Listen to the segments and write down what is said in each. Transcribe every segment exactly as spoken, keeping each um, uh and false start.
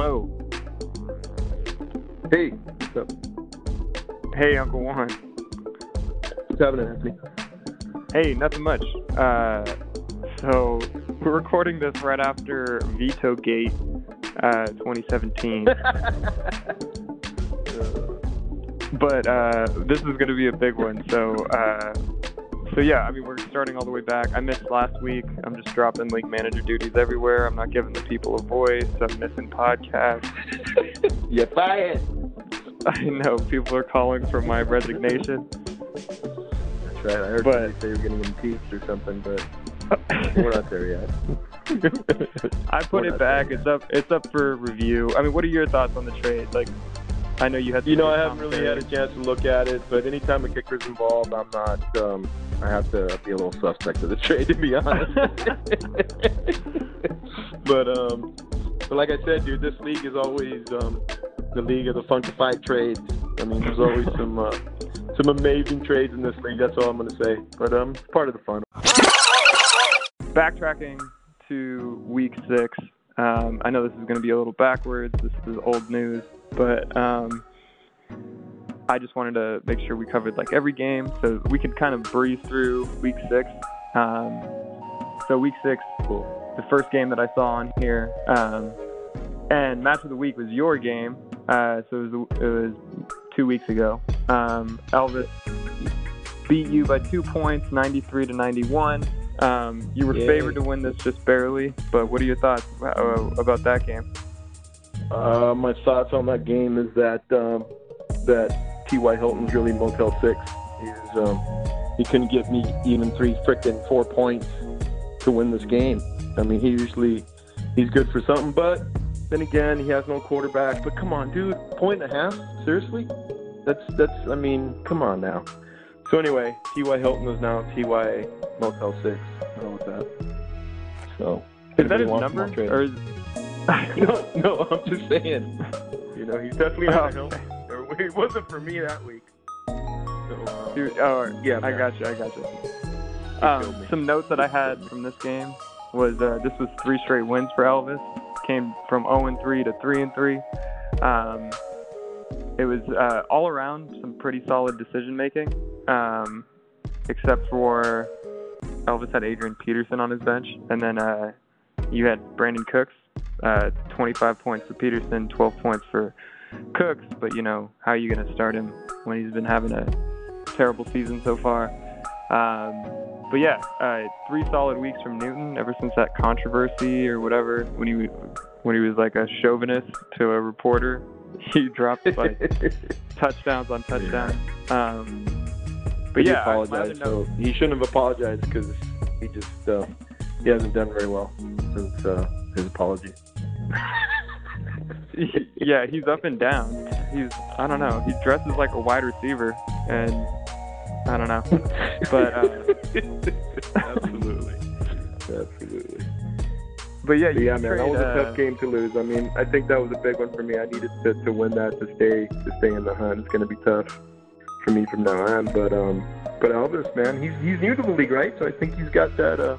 Hello. Hey. What's up? Hey, Uncle Juan. What's happening, Anthony? Hey, nothing much. Uh, so we're recording this right after Veto Gate uh, twenty seventeen. But uh, this is going to be a big one. So, uh, so yeah, I mean, we're starting all the way back. I missed last week. I'm just dropping league manager duties everywhere. I'm not giving the people a voice. I'm missing podcasts. You're fired. I know. People are calling for my resignation. That's right. I heard but, you say you're getting impeached or something, but we're not there yet. I put we're it back. It's up. It's up for review. I mean, what are your thoughts on the trade? Like, I know you had. You know, I haven't really had a chance to look at it, but anytime a kicker's involved, I'm not. Um, I have to be a little suspect of the trade, to be honest. but, um, but like I said, dude, this league is always um, the league of the funkified trades. I mean, there's always some uh, some amazing trades in this league. That's all I'm gonna say. But um, it's part of the fun. Backtracking to week six. Um, I know this is going to be a little backwards. This is old news, but um, I just wanted to make sure we covered like every game, so we could kind of breeze through week six. Um, so week six, the first game that I saw on here, um, and match of the week was your game. Uh, so it was, it was two weeks ago. Um, Elvis beat you by two points, ninety-three to ninety-one. Um, you were Yay. favored to win this just barely, but what are your thoughts about that game? Uh, my thoughts on that game is that um, that T Y. Hilton's really Motel six. He's, um, he couldn't give me even three frickin' four points to win this game. I mean, he usually he's good for something, but then again, he has no quarterback. But come on, dude, point and a half? Seriously? That's that's. I mean, come on now. So anyway, T Y. Hilton is now T Y. Motel six. I don't know what that. So is that his number? Or is... no, no, I'm just saying. You know, he's definitely not oh. Hilton. It wasn't for me that week. So, uh, Dude, oh, yeah, I got you. I got you. Um, some notes that I had from this game was uh, this was three straight wins for Elvis. Came from oh and three to three and three. Um, it was uh, all around some pretty solid decision making, um, except for. Elvis had Adrian Peterson on his bench, and then uh, you had Brandon Cooks, uh, twenty-five points for Peterson, twelve points for Cooks, but, you know, how are you going to start him when he's been having a terrible season so far? Um, but, yeah, uh, three solid weeks from Newton ever since that controversy or whatever, when he, when he was like a chauvinist to a reporter. He dropped, like, touchdowns on touchdowns. Um But he yeah, apologized, so he shouldn't have apologized because he just uh, he hasn't done very well since uh, his apology. Yeah, he's up and down. He's I don't know. He dresses like a wide receiver, and I don't know. But uh, absolutely, absolutely. But yeah, but yeah, man, trade, that was a tough game to lose. I mean, I think that was a big one for me. I needed to, to win that to stay to stay in the hunt. It's going to be tough. Me from now on, but um, but Elvis, man, he's he's new to the league, right? So I think he's got that uh,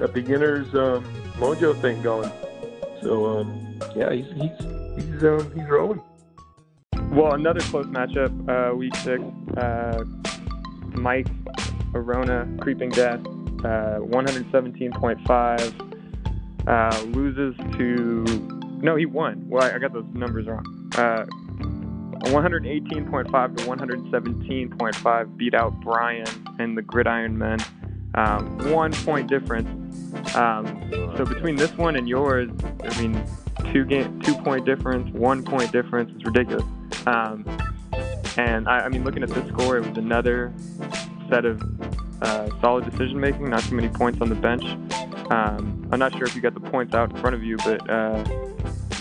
that beginner's um, mojo thing going. So um, yeah, he's he's he's um, he's rolling. Well, another close matchup, uh, week six. Uh, Mike Arona, creeping death, uh, one seventeen point five, uh, loses to no, he won. Well, I, I got those numbers wrong. Uh, one eighteen point five to one seventeen point five beat out Brian and the Gridiron Men. Um, one point difference. Um, so between this one and yours, I mean, two game, two point difference, one point difference is ridiculous. Um, and I, I mean, looking at this score, it was another set of uh, solid decision making. Not too many points on the bench. Um, I'm not sure if you got the points out in front of you, but. Uh,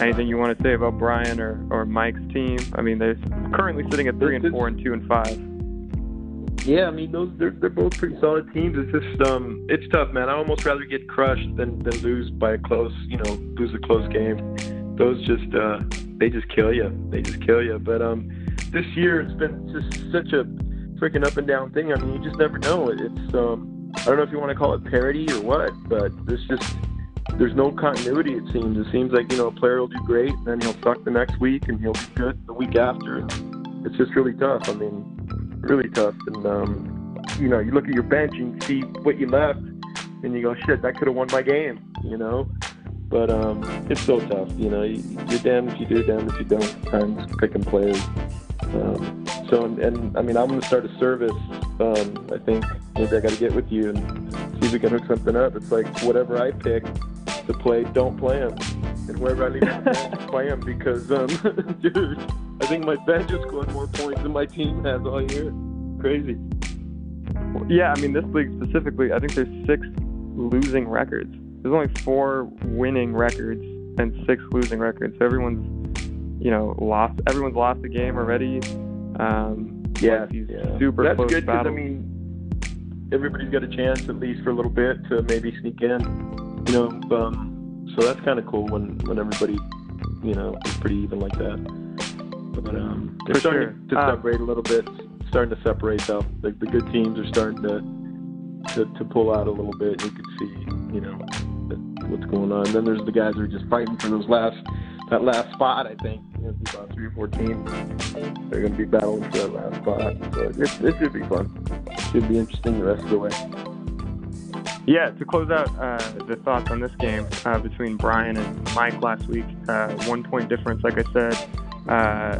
Anything you want to say about Brian or, or Mike's team? I mean, they're currently sitting at three and four and two and five. Yeah, I mean, those they're, they're both pretty solid teams. It's just um, it's tough, man. I almost rather get crushed than, than lose by a close, you know, lose a close game. Those just uh, they just kill you. They just kill you. But um, this year it's been just such a freaking up and down thing. I mean, you just never know. It's um, I don't know if you want to call it parity or what, but it's just. there's no continuity, it seems. It seems like, you know, a player will do great, and then he'll suck the next week, and he'll be good the week after. It's just really tough. I mean, really tough. And, um, you know, you look at your bench and you see what you left, and you go, shit, that could have won my game, you know? But um, it's so tough, you know. You, you're damned if you do, damned if you don't. Sometimes picking players. Um, so, and, and, I mean, I'm going to start a service. Um, I think maybe I got to get with you and see if we can hook something up. It's like whatever I pick to play, don't play him. And wherever I leave my bench, play him because, um, dude, I think my bench has scored more points than my team has all year. Crazy. Yeah, I mean, this league specifically, I think there's six losing records. There's only four winning records and six losing records. So everyone's, you know, lost. Everyone's lost a game already. Um, yeah, yeah. Super That's close good because I mean, everybody's got a chance at least for a little bit to maybe sneak in. You know, um, so that's kind of cool when, when everybody, you know, is pretty even like that. But um, they're for starting sure. to separate uh, a little bit. Starting to separate though. Like the good teams are starting to to, to pull out a little bit. You can see, you know, what's going on. And then there's the guys who are just fighting for those last that last spot. I think there's about three or four teams. They're going to be battling for that last spot. So this this should be fun. It should be interesting the rest of the way. Yeah. To close out uh, the thoughts on this game uh, between Brian and Mike last week, uh, one point difference. Like I said, uh,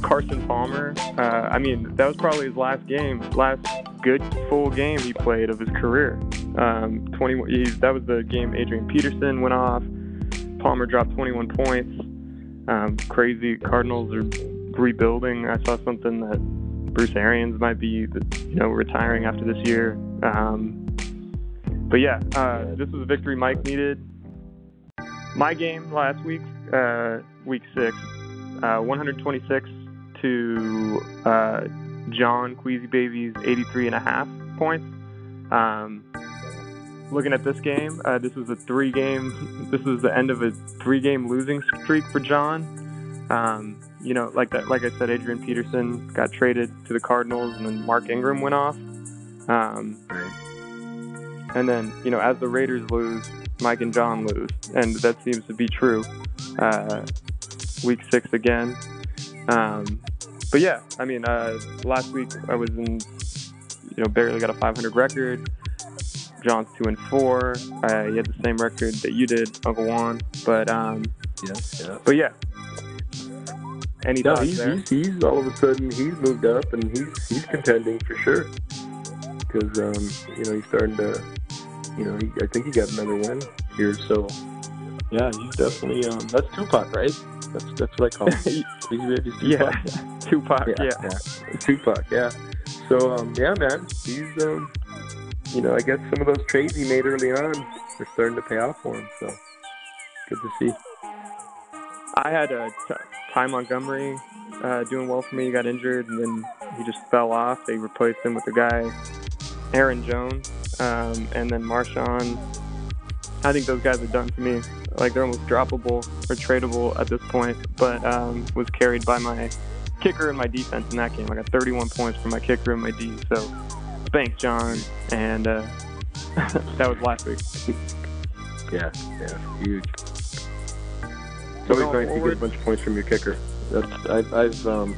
Carson Palmer. Uh, I mean, that was probably his last game. Last. Good full game he played of his career. Um, twenty-one. He, that was the game Adrian Peterson went off. Palmer dropped twenty-one points. Um, crazy. Cardinals are rebuilding. I saw something that Bruce Arians might be, you know, retiring after this year. Um, but yeah, uh, this was a victory Mike needed. My game last week, uh, week six, uh, one twenty-six to. Uh, John Queasy Baby's eighty-three and a half points. Um, looking at this game, uh, this was a three-game. This was the end of a three-game losing streak for John. Um, you know, like that, like I said, Adrian Peterson got traded to the Cardinals, and then Mark Ingram went off. Um, and then, you know, as the Raiders lose, Mike and John lose, and that seems to be true. Uh, week six again. Um, But yeah, I mean, uh, last week I was in, you know, barely got a five hundred record. John's two and four. Uh, he had the same record that you did, Uncle Juan. But um, yeah, yeah. But yeah. Any no, thoughts he's, there? He's, he's all of a sudden he's moved up and he's he's contending for sure. Because um, you know he's starting to, you know, he, I think he got another win here. So yeah, he's definitely um, that's Tupac, right? That's that's what I call him. Tupac. Yeah, Tupac. Yeah, yeah. yeah. Tupac. Yeah. So um, yeah, man, he's um, you know, I guess some of those trades he made early on are starting to pay off for him. So good to see. I had a t- Ty Montgomery uh, doing well for me. He got injured and then he just fell off. They replaced him with the guy Aaron Jones um, and then Marshawn. I think those guys are done for me. Like, they're almost droppable or tradable at this point, but um, was carried by my kicker and my defense in that game. I got thirty-one points for my kicker and my D, so thanks, John. And uh, that was last week. Yeah, yeah, huge. It's always nice to get a bunch of points from your kicker. That's, I've I've, um,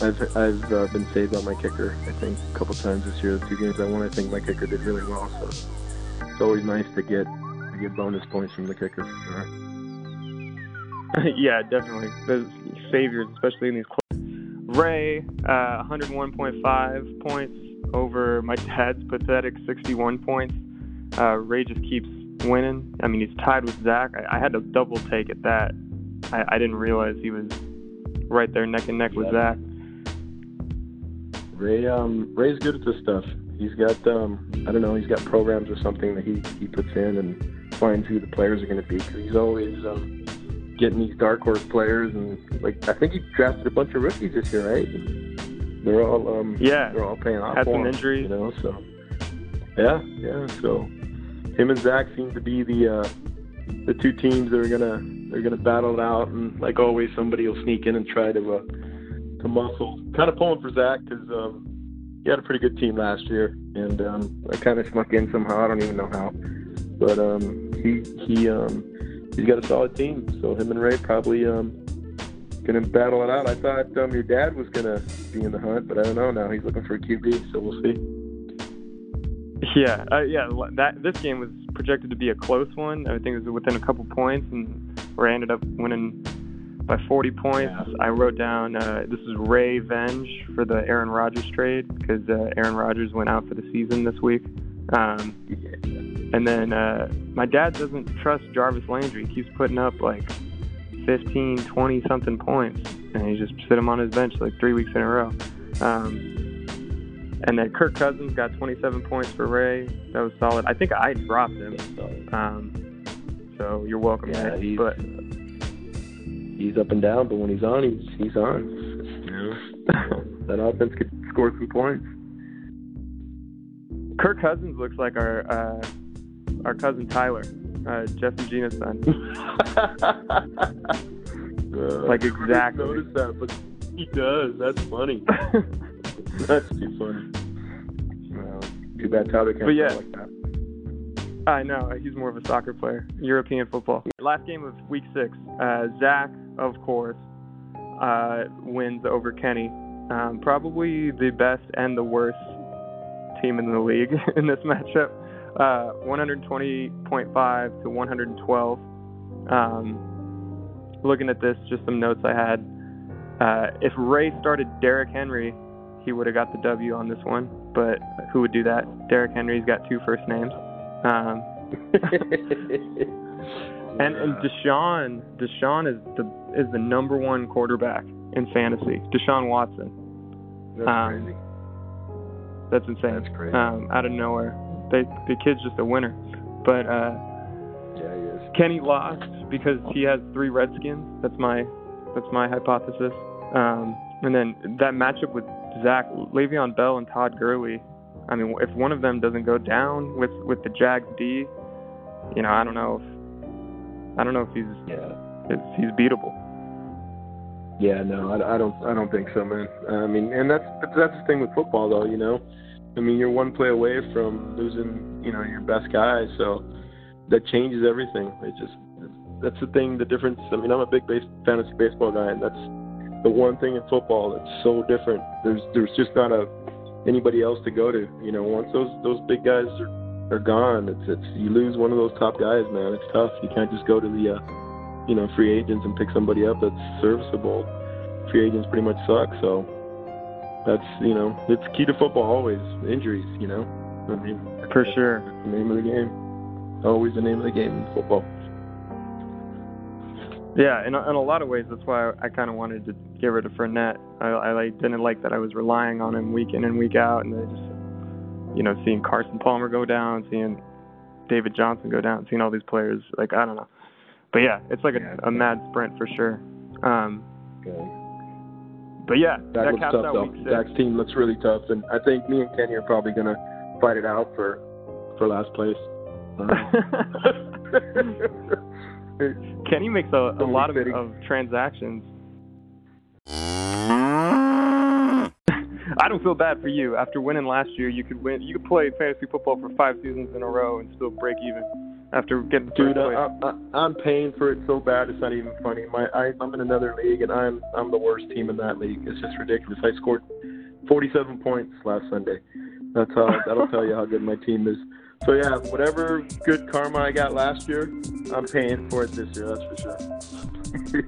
I've, I've uh, been saved by my kicker, I think, a couple times this year. The two games I won, I think my kicker did really well, so it's always nice to get to get bonus points from the kicker for sure. Yeah, definitely. Those saviors, especially in these close. Ray, uh, one oh one point five points over my dad's pathetic sixty-one points. Uh, Ray just keeps winning. I mean, he's tied with Zach. I, I had to double take at that. I, I didn't realize he was right there neck and neck yeah. with Zach. Ray, um, Ray's good at this stuff. He's got, um, I don't know, he's got programs or something that he, he puts in and finds who the players are going to be. Cause he's always um, getting these dark horse players. And, like, I think he drafted a bunch of rookies this year, right? And they're all um, yeah. they're all paying off. Had some injuries. You know, so, yeah, yeah. So him and Zach seem to be the uh, the two teams that are going to they're gonna battle it out. And, like always, somebody will sneak in and try to, uh, to muscle. Kind of pulling for Zach because um, – he had a pretty good team last year, and um, I kind of snuck in somehow. I don't even know how. But um, he he um, he's got a solid team. So him and Ray probably um, gonna battle it out. I thought um, your dad was gonna be in the hunt, but I don't know now. He's looking for a Q B, so we'll see. Yeah, uh, yeah. That this game was projected to be a close one. I think it was within a couple points, and Ray ended up winning by forty points. Yeah. I wrote down uh, this is Ray Venge for the Aaron Rodgers trade, because uh, Aaron Rodgers went out for the season this week. Um, and then uh, my dad doesn't trust Jarvis Landry. He keeps putting up like fifteen, twenty something points, and he's just sitting on his bench like three weeks in a row. Um, and then Kirk Cousins got twenty-seven points for Ray. That was solid. I think I dropped him. Um, so you're welcome. Yeah, he's, but he's up and down, but when he's on, he's he's on. Yeah. That offense could score some points. Kirk Cousins looks like our uh, our cousin Tyler, uh, Jeff and Gina's son. uh, like exactly. I noticed that, but he does. That's funny. That's too funny. Well, too bad Tyler can't play yeah, like that. I know. He's more of a soccer player. European football. Last game of week six. Uh, Zach, of course, uh, wins over Kenny. Um, probably the best and the worst team in the league in this matchup. Uh, one twenty point five to one hundred twelve. Um, looking at this, just some notes I had. Uh, if Ray started Derrick Henry, he would have got the W on this one, but who would do that? Derrick Henry's got two first names. Um, and, and Deshaun, Deshaun is the is the number one quarterback in fantasy. Deshaun Watson. That's um, crazy. That's insane. That's crazy. Um, out of nowhere, they, the kid's just a winner. But uh, yeah, he is. Kenny lost because he has three Redskins. That's my that's my hypothesis. Um, and then that matchup with Zach, Le'Veon Bell, and Todd Gurley. I mean, if one of them doesn't go down with, with the Jags D, you know, I don't know if I don't know if he's yeah. if he's beatable. Yeah, no, I, I don't I don't think so, man. I mean, and that's that's the thing with football, though. You know, I mean, you're one play away from losing, you know, your best guy, so that changes everything. It just that's the thing, the difference. I mean, I'm a big base, fantasy baseball guy, and that's the one thing in football that's so different. There's there's just not a anybody else to go to. You know, once those those big guys are, are gone, it's it's you lose one of those top guys, man. It's tough. You can't just go to the uh, you know free agents and pick somebody up that's serviceable. Free agents pretty much suck. So that's you know it's key to football always. Injuries, you know. I mean, for sure. That's the name of the game. Always the name of the game in football. Yeah, in a, in a lot of ways, that's why I, I kind of wanted to get rid of Fournette. I, I like, didn't like that I was relying on him week in and week out, and then just, you know, seeing Carson Palmer go down, seeing David Johnson go down, seeing all these players, like, I don't know. But, yeah, it's like a, yeah, a mad sprint for sure. Um, okay. But, yeah, that, that looks caps tough, out though. Week six. Zach's team looks really tough, and I think me and Kenny are probably going to fight it out for, for last place. Um. Kenny makes a, a lot of, of transactions. I don't feel bad for you. After winning last year, you could win. You could play fantasy football for five seasons in a row and still break even. After getting dude, I, I, I'm paying for it so bad it's not even funny. My I, I'm in another league and I'm I'm the worst team in that league. It's just ridiculous. I scored forty-seven points last Sunday. That's how that'll tell you how good my team is. So, yeah, whatever good karma I got last year, I'm paying for it this year, that's for sure.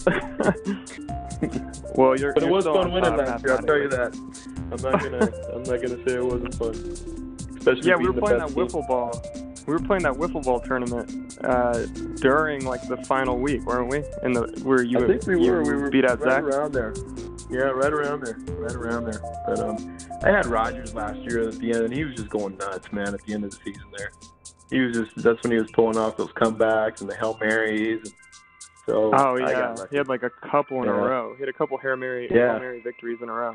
well, you're, but you're it was fun winning last year, I'll tell you that. I'm not gonna, I'm not gonna say it wasn't fun. Especially yeah, we were playing that team. wiffle ball. We were playing that wiffle ball tournament uh, during like the final week, weren't we? And the where you, I would, think we you were, we were beat out right Zach. around there. Yeah, right around there, right around there. But um, I had Rodgers last year at the end, and he was just going nuts, man. At the end of the season, there, he was just—that's when he was pulling off those comebacks and the Hail Marys. And so, oh yeah, I got he had like a couple in yeah. a row. He had a couple Hail Mary, yeah. Hail Mary victories in a row.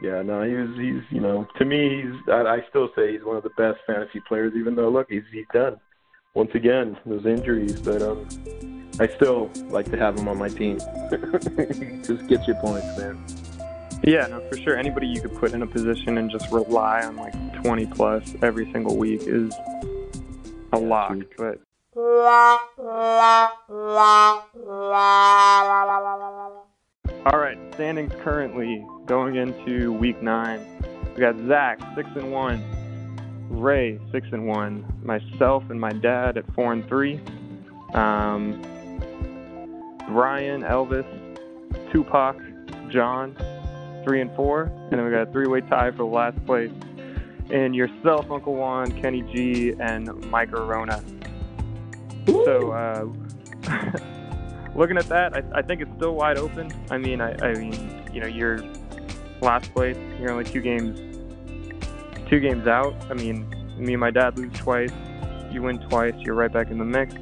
Yeah, no, he was—he's, you know, to me, he's—I I still say he's one of the best fantasy players. Even though, look, he's—he's he's done once again those injuries, but um. I still like to have him on my team. Just get your points, man. Yeah, no, for sure. Anybody you could put in a position and just rely on like twenty plus every single week is a lock, but. All right, standings currently going into week nine. We got Zach six and one, Ray six and one, myself and my dad at four and three, um, Brian, Elvis, Tupac, John three and four, and then we got a three-way tie for the last place. And yourself, Uncle Juan, Kenny G, and Mike Arona. Ooh. So, uh, looking at that, I, I think it's still wide open. I mean, I, I mean, you know, you're last place. You're only two games, two games out. I mean, me and my dad lose twice. You win twice. You're right back in the mix.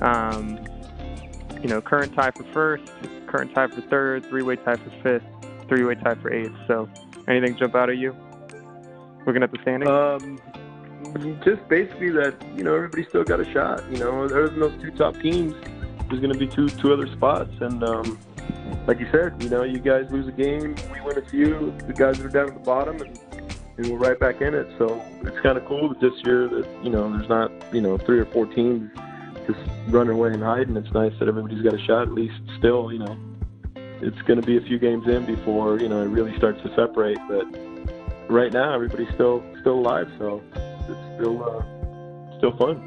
Um, you know, current tie for first, current tie for third, three-way tie for fifth, three-way tie for eighth. So, anything jump out at you? Looking at the standings? Um, just basically that, you know, everybody's still got a shot. You know, other than those two top teams, there's going to be two two other spots. And um, like you said, you know, you guys lose a game, we win a few. The guys are down at the bottom, and, and we're right back in it. So it's kind of cool that this year that, you know, there's not, you know, three or four teams just running away and hiding. It's nice that everybody's got a shot, at least still, you know. It's going to be a few games in before, you know, it really starts to separate. But right now, everybody's still still alive, so it's still uh, still fun.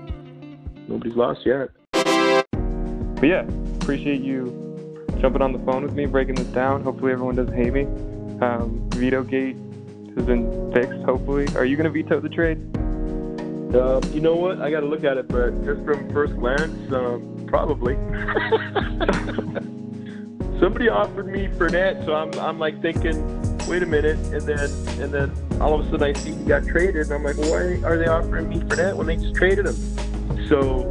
Nobody's lost yet. But yeah, appreciate you jumping on the phone with me, breaking this down. Hopefully, everyone doesn't hate me. Um, veto gate has been fixed. Hopefully, are you going to veto the trade? Uh, you know what? I got to look at it, but just from first glance, um, probably. Somebody offered me Fournette, so I'm I'm like thinking, wait a minute, and then and then all of a sudden I see he got traded, and I'm like, why are they offering me Fournette when they just traded him? So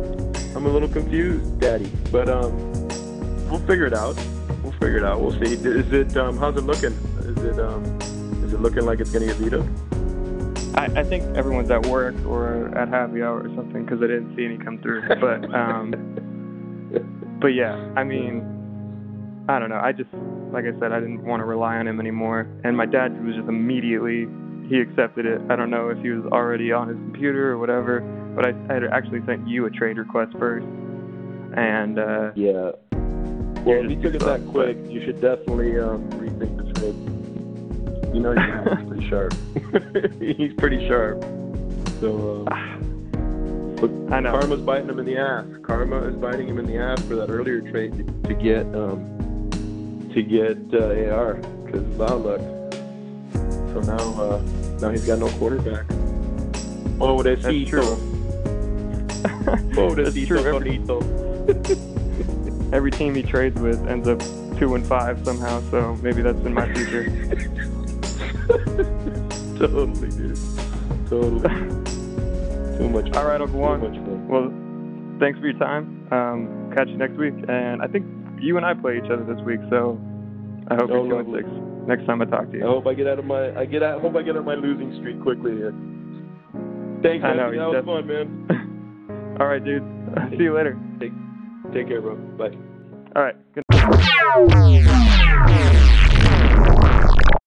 I'm a little confused, Daddy. But um, we'll figure it out. We'll figure it out. We'll see. Is it um, how's it looking? Is it um, is it looking like it's gonna get vetoed? I, I think everyone's at work or at happy hour or something because I didn't see any come through. But um, but yeah, I mean. I don't know. I just, like I said, I didn't want to rely on him anymore. And my dad was just immediately, he accepted it. I don't know if he was already on his computer or whatever, but I, I had actually sent you a trade request first. And, uh... yeah. Well, if you took it that quick, you should definitely um, rethink the trade. You know, he's pretty sharp. He's pretty sharp. So, um... Look, I know. Karma's biting him in the ass. Karma is biting him in the ass for that earlier trade to, to get, um... to get uh, A R because of our luck. So now, uh, now he's got no quarterback. Oh, that's, that's true. Oh, that's, that's true. Every, every team he trades with ends up two and five somehow. So maybe that's in my future. Totally, dude. Totally. Too much. All right, Uncle Juan. Well, thanks for your time. Um, catch you next week, and I think. You and I play each other this week, so I hope oh, you're two and six next time I talk to you. I hope I get out of my I get out, hope I get out of my losing streak quickly here. Thanks, I know, that was definitely fun, man. All right, dude. Take, see you later. Take, take care, bro. Bye. All right. Good night.